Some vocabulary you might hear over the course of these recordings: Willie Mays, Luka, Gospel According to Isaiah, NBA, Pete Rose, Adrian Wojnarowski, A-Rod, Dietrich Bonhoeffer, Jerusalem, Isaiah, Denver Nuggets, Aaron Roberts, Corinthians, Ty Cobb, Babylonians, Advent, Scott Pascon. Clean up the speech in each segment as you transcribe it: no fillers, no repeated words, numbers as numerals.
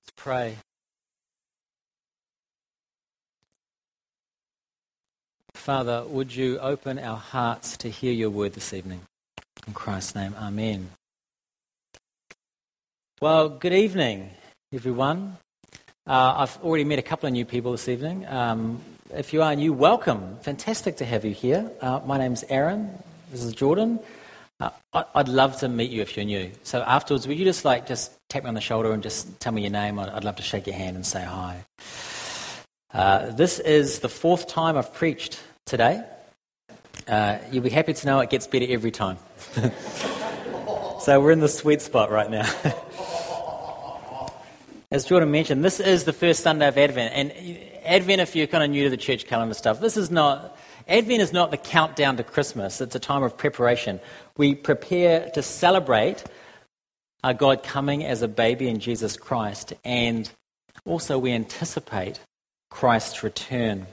Let's pray. Father, would you open our hearts to hear your word this evening? In Christ's name, amen. Well, good evening, everyone. I've already met a couple of new people this evening. If you are new, welcome. Fantastic to have you here. My name's Aaron. This is Jordan. I'd love to meet you if you're new. So afterwards, would you just tap me on the shoulder and just tell me your name? I'd love to shake your hand and say hi. This is the fourth time I've preached today. You'll be happy to know it gets better every time. So we're in the sweet spot right now. As Jordan mentioned, this is the first Sunday of Advent. And Advent, if you're kind of new to the church calendar stuff, Advent is not the countdown to Christmas. It's a time of preparation. We prepare to celebrate our God coming as a baby in Jesus Christ. And also we anticipate Christ's return.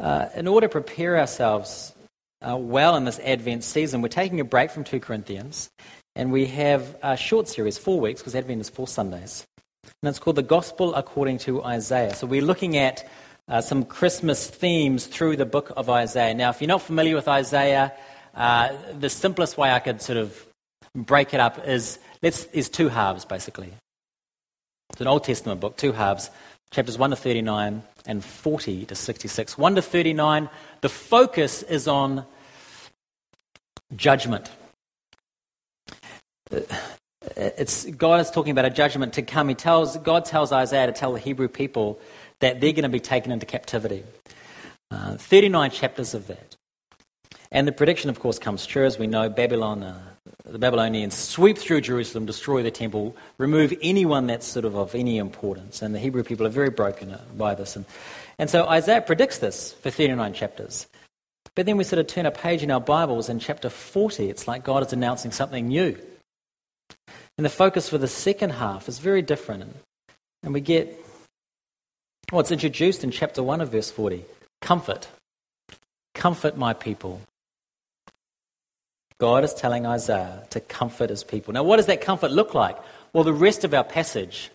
In order to prepare ourselves well in this Advent season, we're taking a break from 2 Corinthians, and we have a short series, 4 weeks, because Advent is 4 Sundays, and it's called The Gospel According to Isaiah. So we're looking at some Christmas themes through the book of Isaiah. Now, if you're not familiar with Isaiah, the simplest way I could sort of break it up is 2 halves, basically. It's an Old Testament book, 2 halves. Chapters 1 to 39 and 40 to 66. 1 to 39, the focus is on judgment. God is talking about a judgment to come. God tells Isaiah to tell the Hebrew people that they're going to be taken into captivity. 39 chapters of that. And the prediction, of course, comes true. As we know, the Babylonians sweep through Jerusalem, destroy the temple, remove anyone that's sort of any importance. And the Hebrew people are very broken by this. And so Isaiah predicts this for 39 chapters. But then we sort of turn a page in our Bibles in chapter 40. It's like God is announcing something new. And the focus for the second half is very different. And we get what's introduced in chapter 1 of verse 40. Comfort. Comfort my people. God is telling Isaiah to comfort his people. Now, what does that comfort look like? Well, the rest of our passage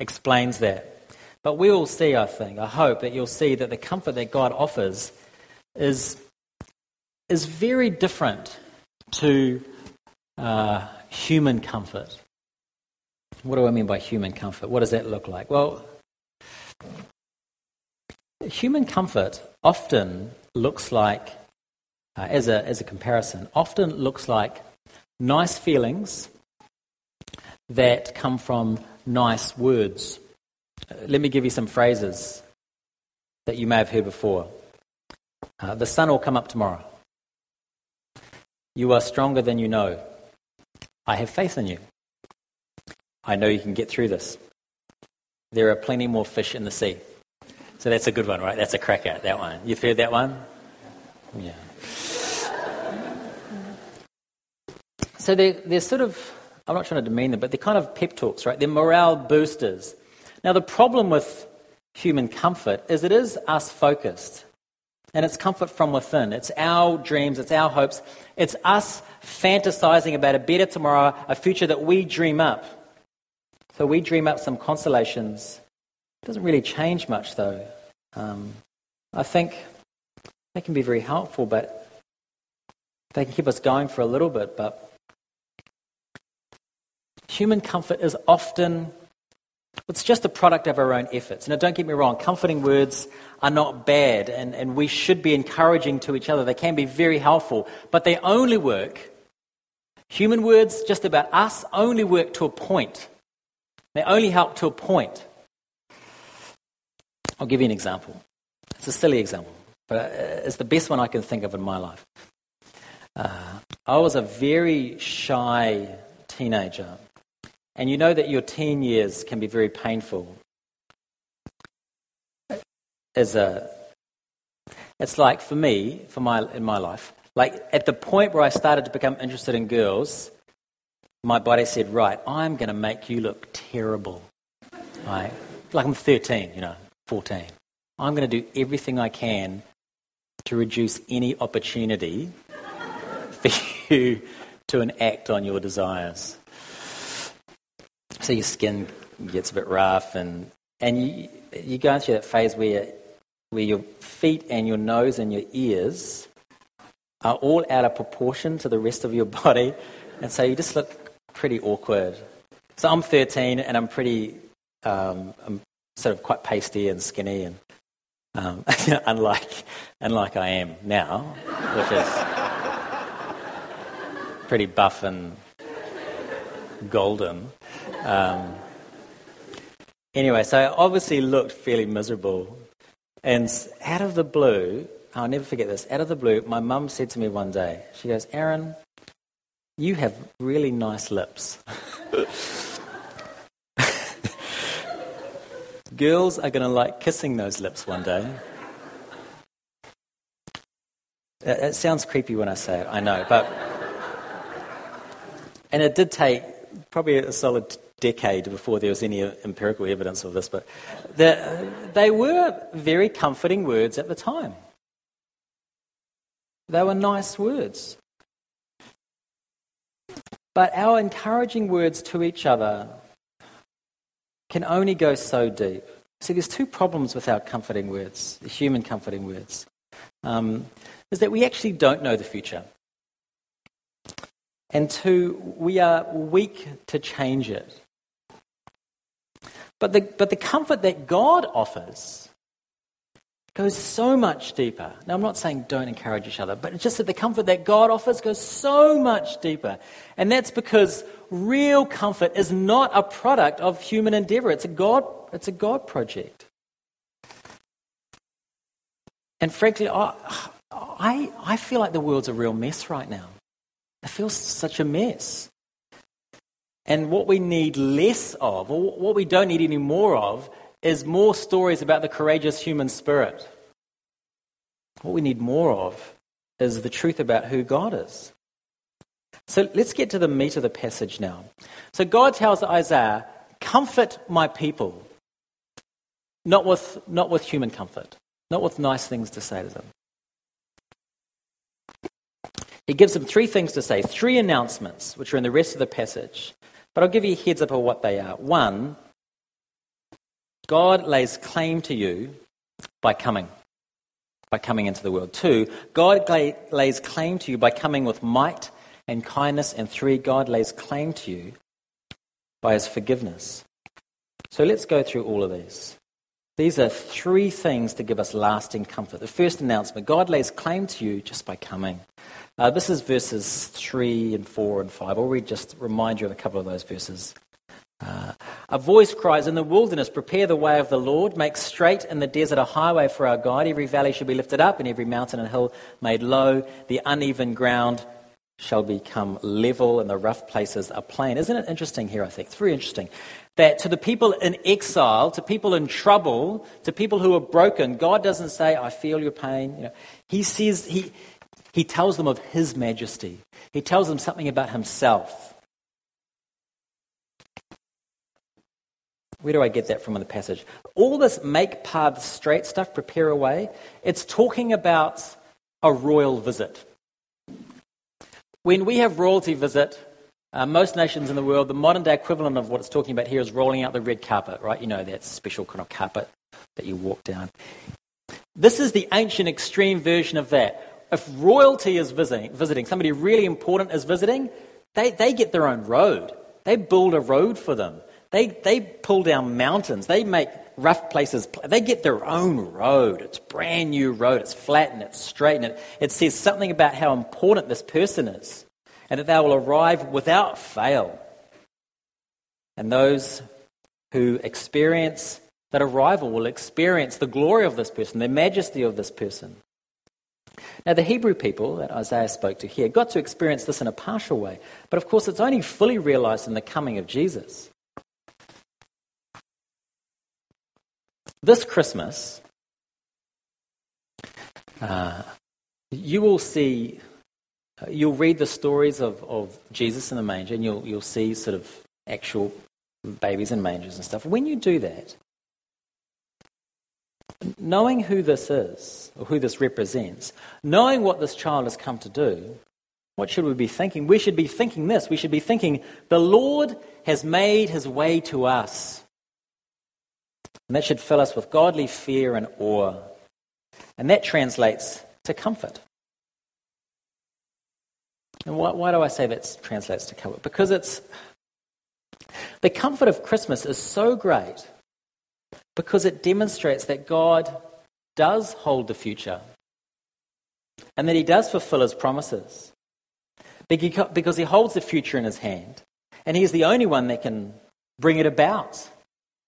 explains that. But we will see, I hope, that you'll see that the comfort that God offers is very different to human comfort. What do I mean by human comfort? What does that look like? Well, human comfort often looks like as a comparison, often looks like nice feelings that come from nice words. Let me give you some phrases that you may have heard before. The sun will come up tomorrow. You are stronger than you know. I have faith in you. I know you can get through this. There are plenty more fish in the sea. So that's a good one, right? That's a cracker, that one. You've heard that one? Yeah. So they're sort of, I'm not trying to demean them, but they're kind of pep talks, right? They're morale boosters. Now, the problem with human comfort is it is us-focused, and it's comfort from within. It's our dreams, it's our hopes. It's us fantasizing about a better tomorrow, a future that we dream up. So we dream up some consolations. It doesn't really change much, though. I think they can be very helpful, but they can keep us going for a little bit, but human comfort is often, it's just a product of our own efforts. Now, don't get me wrong, comforting words are not bad, and we should be encouraging to each other. They can be very helpful, but they only work. Human words, just about us, only work to a point. They only help to a point. I'll give you an example. It's a silly example, but it's the best one I can think of in my life. I was a very shy teenager. And you know that your teen years can be very painful. It's like in my life, like at the point where I started to become interested in girls, my body said, "Right, I'm going to make you look terrible." Like I'm 13, 14. I'm going to do everything I can to reduce any opportunity for you to enact on your desires. So your skin gets a bit rough, and you go through that phase where your feet and your nose and your ears are all out of proportion to the rest of your body, and so you just look pretty awkward. So I'm 13, and I'm pretty, I'm sort of quite pasty and skinny, and unlike I am now, which is pretty buff and golden. Anyway, so I obviously looked fairly miserable. And out of the blue, I'll never forget this, out of the blue, my mum said to me one day, she goes, "Aaron, you have really nice lips." Girls are going to like kissing those lips one day. It sounds creepy when I say it, I know, but... And it did take probably a solid decade before there was any empirical evidence of this, but they were very comforting words at the time. They were nice words. But our encouraging words to each other can only go so deep. See, there's two problems with our comforting words, the human comforting words, is that we actually don't know the future. And two, we are weak to change it. But the comfort that God offers goes so much deeper. Now, I'm not saying don't encourage each other, but it's just that the comfort that God offers goes so much deeper. And that's because real comfort is not a product of human endeavor. It's a God project. And frankly, I feel like the world's a real mess right now. It feels such a mess. And what we need less of, or what we don't need any more of, is more stories about the courageous human spirit. What we need more of is the truth about who God is. So let's get to the meat of the passage now. So God tells Isaiah, "Comfort my people," not with human comfort, not with nice things to say to them. He gives them three things to say, three announcements, which are in the rest of the passage. But I'll give you a heads up of what they are. One, God lays claim to you by coming into the world. Two, God lays claim to you by coming with might and kindness. And three, God lays claim to you by his forgiveness. So let's go through all of these. These are three things to give us lasting comfort. The first announcement, God lays claim to you just by coming. This is verses 3 and 4 and 5. I'll read, just remind you of a couple of those verses. A voice cries, "In the wilderness, prepare the way of the Lord. Make straight in the desert a highway for our God. Every valley shall be lifted up, and every mountain and hill made low. The uneven ground shall become level, and the rough places are plain." Isn't it interesting here, I think? It's very interesting. That to the people in exile, to people in trouble, to people who are broken, God doesn't say, "I feel your pain." You know, he says... He tells them of his majesty. He tells them something about himself. Where do I get that from in the passage? All this make paths straight stuff, prepare a way, it's talking about a royal visit. When we have royalty visit, most nations in the world, the modern day equivalent of what it's talking about here is rolling out the red carpet, right? You know, that special kind of carpet that you walk down. This is the ancient extreme version of that. If royalty is visiting, somebody really important is visiting, they get their own road. They build a road for them. They pull down mountains. They make rough places. They get their own road. It's a brand new road. It's flat and it's straight. And it says something about how important this person is and that they will arrive without fail. And those who experience that arrival will experience the glory of this person, the majesty of this person. Now, the Hebrew people that Isaiah spoke to here got to experience this in a partial way, but of course it's only fully realized in the coming of Jesus. This Christmas, you will see, you'll read the stories of Jesus in the manger, and you'll see sort of actual babies in mangers and stuff. When you do that, knowing who this is, or who this represents, knowing what this child has come to do, what should we be thinking? We should be thinking this. We should be thinking, the Lord has made his way to us. And that should fill us with godly fear and awe. And that translates to comfort. And why do I say that translates to comfort? Because it's the comfort of Christmas is so great because it demonstrates that God does hold the future and that he does fulfill his promises, because he holds the future in his hand and he's the only one that can bring it about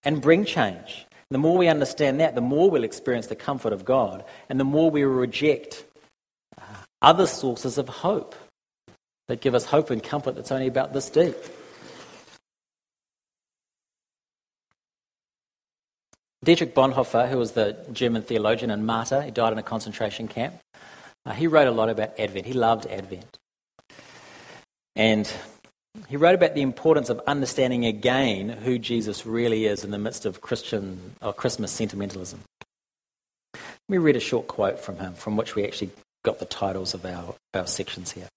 and bring change. The more we understand that, the more we'll experience the comfort of God and the more we reject other sources of hope that give us hope and comfort that's only about this deep. Dietrich Bonhoeffer, who was the German theologian and martyr, he died in a concentration camp. He wrote a lot about Advent. He loved Advent. And he wrote about the importance of understanding again who Jesus really is in the midst of Christian or Christmas sentimentalism. Let me read a short quote from him, from which we actually got the titles of our sections here.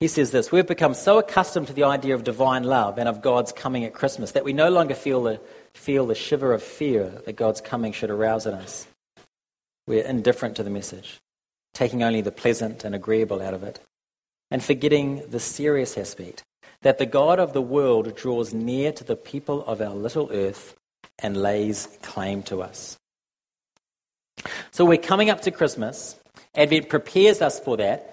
He says this: "We've become so accustomed to the idea of divine love and of God's coming at Christmas that we no longer feel the shiver of fear that God's coming should arouse in us. We're indifferent to the message, taking only the pleasant and agreeable out of it, and forgetting the serious aspect, that the God of the world draws near to the people of our little earth and lays claim to us." So we're coming up to Christmas. Advent prepares us for that.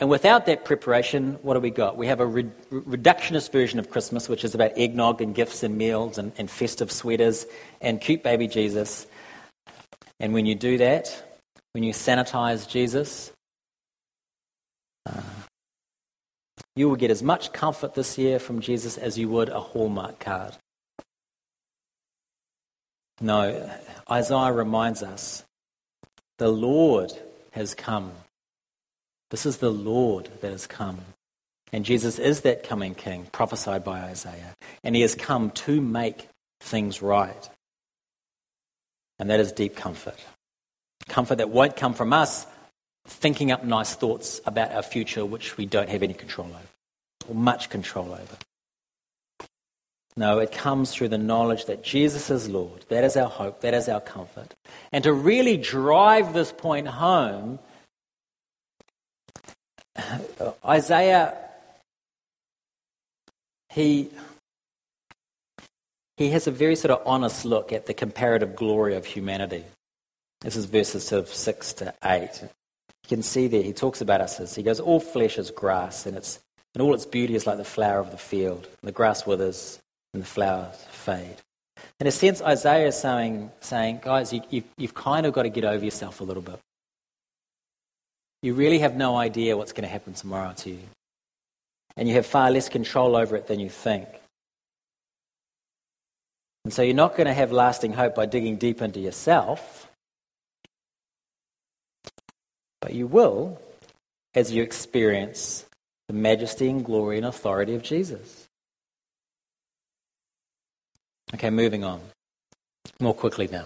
And without that preparation, what do we got? We have a reductionist version of Christmas, which is about eggnog and gifts and meals and festive sweaters and cute baby Jesus. And when you do that, when you sanitize Jesus, you will get as much comfort this year from Jesus as you would a Hallmark card. No, Isaiah reminds us, the Lord has come. This is the Lord that has come. And Jesus is that coming king prophesied by Isaiah. And he has come to make things right. And that is deep comfort. Comfort that won't come from us thinking up nice thoughts about our future, which we don't have any control over, or much control over. No, it comes through the knowledge that Jesus is Lord. That is our hope. That is our comfort. And to really drive this point home, Isaiah, he has a very sort of honest look at the comparative glory of humanity. This is verses sort of 6 to 8. You can see there, he talks about us as, he goes, all flesh is grass, and all its beauty is like the flower of the field. The grass withers, and the flowers fade. In a sense, Isaiah is saying, guys, you've kind of got to get over yourself a little bit. You really have no idea what's going to happen tomorrow to you. And you have far less control over it than you think. And so you're not going to have lasting hope by digging deep into yourself. But you will as you experience the majesty and glory and authority of Jesus. Okay, moving on. More quickly now.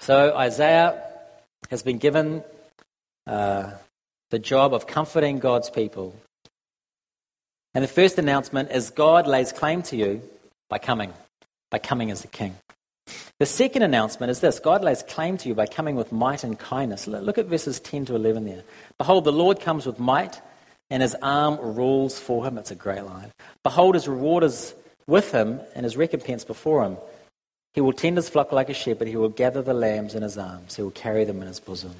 So Isaiah has been given the job of comforting God's people. And the first announcement is God lays claim to you by coming as the king. The second announcement is this: God lays claim to you by coming with might and kindness. Look at verses 10 to 11 there. Behold, the Lord comes with might, and his arm rules for him. It's a great line. Behold, his reward is with him, and his recompense before him. He will tend his flock like a shepherd. He will gather the lambs in his arms. He will carry them in his bosom.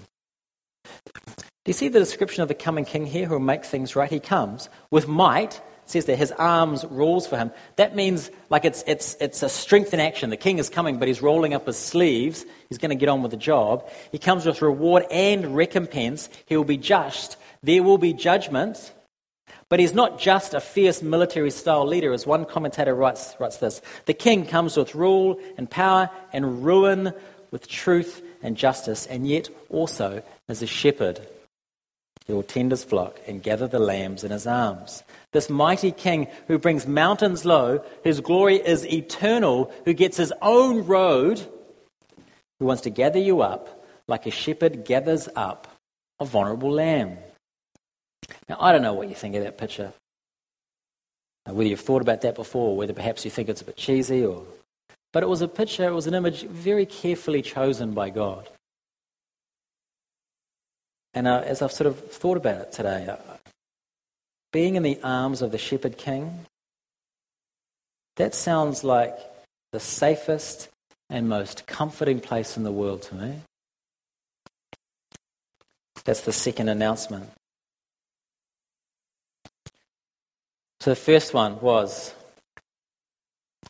Do you see the description of the coming king here who will make things right? He comes with might. It says that his arms rules for him. That means like it's a strength in action. The king is coming, but he's rolling up his sleeves. He's going to get on with the job. He comes with reward and recompense. He will be just. There will be judgment. But he's not just a fierce military-style leader. As one commentator writes this, the king comes with rule and power and ruin, with truth and justice, and yet also as a shepherd. He will tend his flock and gather the lambs in his arms. This mighty king who brings mountains low, whose glory is eternal, who gets his own road, who wants to gather you up like a shepherd gathers up a vulnerable lamb. Now, I don't know what you think of that picture. Now, whether you've thought about that before, or whether perhaps you think it's a bit cheesy or But it was a picture, it was an image very carefully chosen by God. And as I've sort of thought about it today, being in the arms of the Shepherd King, that sounds like the safest and most comforting place in the world to me. That's the second announcement. So the first one was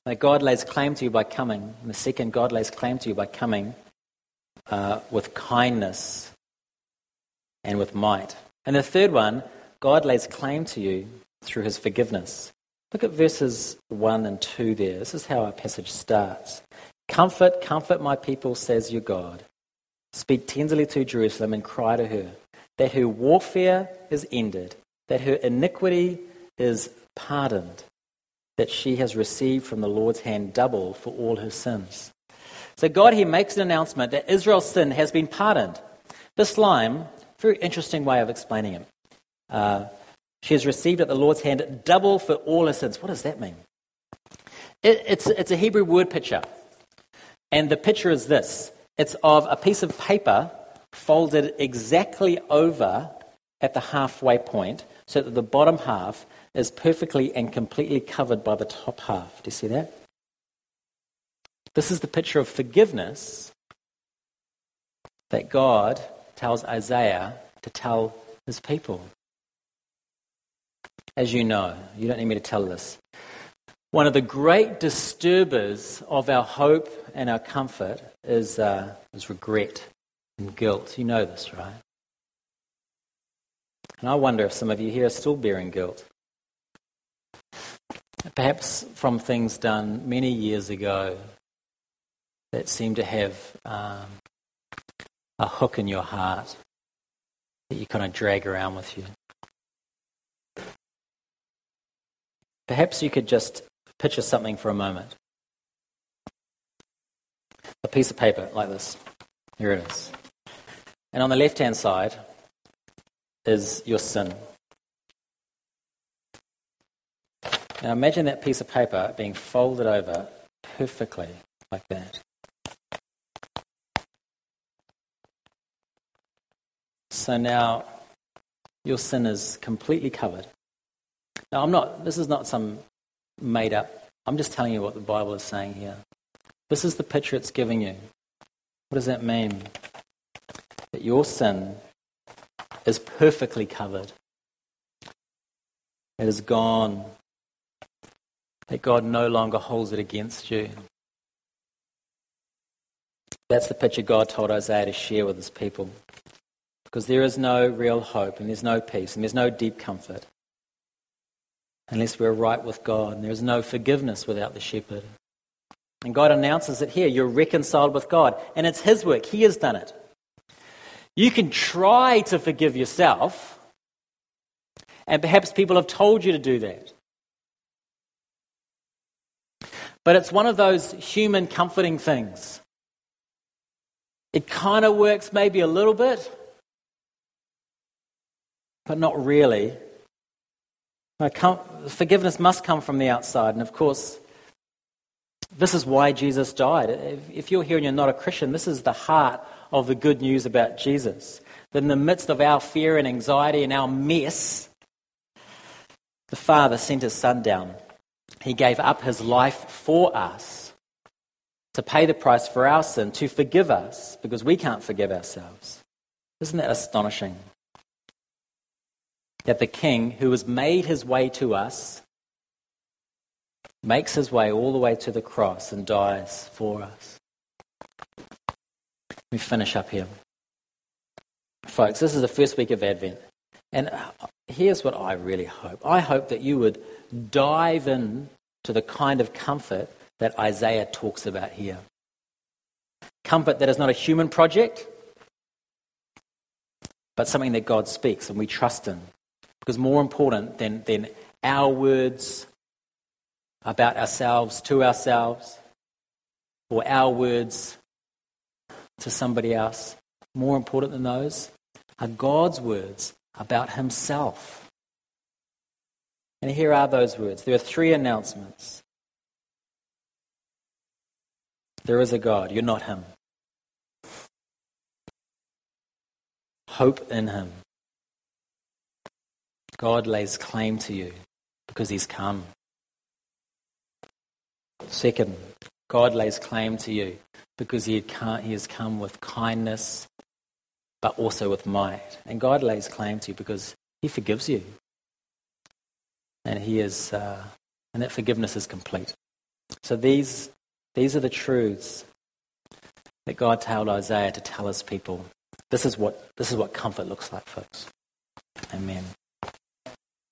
that God lays claim to you by coming. And the second, God lays claim to you by coming with kindness and with might. And the third one, God lays claim to you through his forgiveness. Look at verses 1 and 2 there. This is how our passage starts. Comfort, comfort my people, says your God. Speak tenderly to Jerusalem and cry to her, that her warfare is ended, that her iniquity is pardoned, that she has received from the Lord's hand double for all her sins. So God here makes an announcement that Israel's sin has been pardoned. This line, very interesting way of explaining it. She has received at the Lord's hand double for all her sins. What does that mean? It's a Hebrew word picture. And the picture is this. It's of a piece of paper folded exactly over at the halfway point so that the bottom half is perfectly and completely covered by the top half. Do you see that? This is the picture of forgiveness that God tells Isaiah to tell his people. As you know, you don't need me to tell this. One of the great disturbers of our hope and our comfort is regret and guilt. You know this, right? And I wonder if some of you here are still bearing guilt. Perhaps from things done many years ago that seem to have a hook in your heart that you kind of drag around with you. Perhaps you could just picture something for a moment. A piece of paper like this. Here it is. And on the left-hand side is your sin. Now imagine that piece of paper being folded over perfectly like that. So now your sin is completely covered. Now this is not some made up, I'm just telling you what the Bible is saying here. This is the picture it's giving you. What does that mean? That your sin is perfectly covered. It is gone. That God no longer holds it against you. That's the picture God told Isaiah to share with his people. Because there is no real hope and there's no peace and there's no deep comfort unless we're right with God. And there is no forgiveness without the shepherd. And God announces it here. You're reconciled with God. And it's his work. He has done it. You can try to forgive yourself. And perhaps people have told you to do that. But it's one of those human comforting things. It kind of works maybe a little bit, but not really. Forgiveness must come from the outside. And of course, this is why Jesus died. If you're here and you're not a Christian, this is the heart of the good news about Jesus. That in the midst of our fear and anxiety and our mess, the Father sent his Son down. He gave up his life for us to pay the price for our sin, to forgive us, because we can't forgive ourselves. Isn't that astonishing? That the King, who has made his way to us, makes his way all the way to the cross and dies for us. Let me finish up here. Folks, this is the first week of Advent. And here's what I really hope. I hope that you would dive in to the kind of comfort that Isaiah talks about here. Comfort that is not a human project, but something that God speaks and we trust in. Because more important than our words about ourselves to ourselves, or our words to somebody else, more important than those are God's words about himself. And here are those words. There are three announcements. There is a God. You're not him. Hope in him. God lays claim to you because he's come. Second, God lays claim to you because he has come with kindness, but also with might. And God lays claim to you because he forgives you. And he is, and that forgiveness is complete. So these are the truths that God told Isaiah to tell his people. This is what comfort looks like, folks. Amen.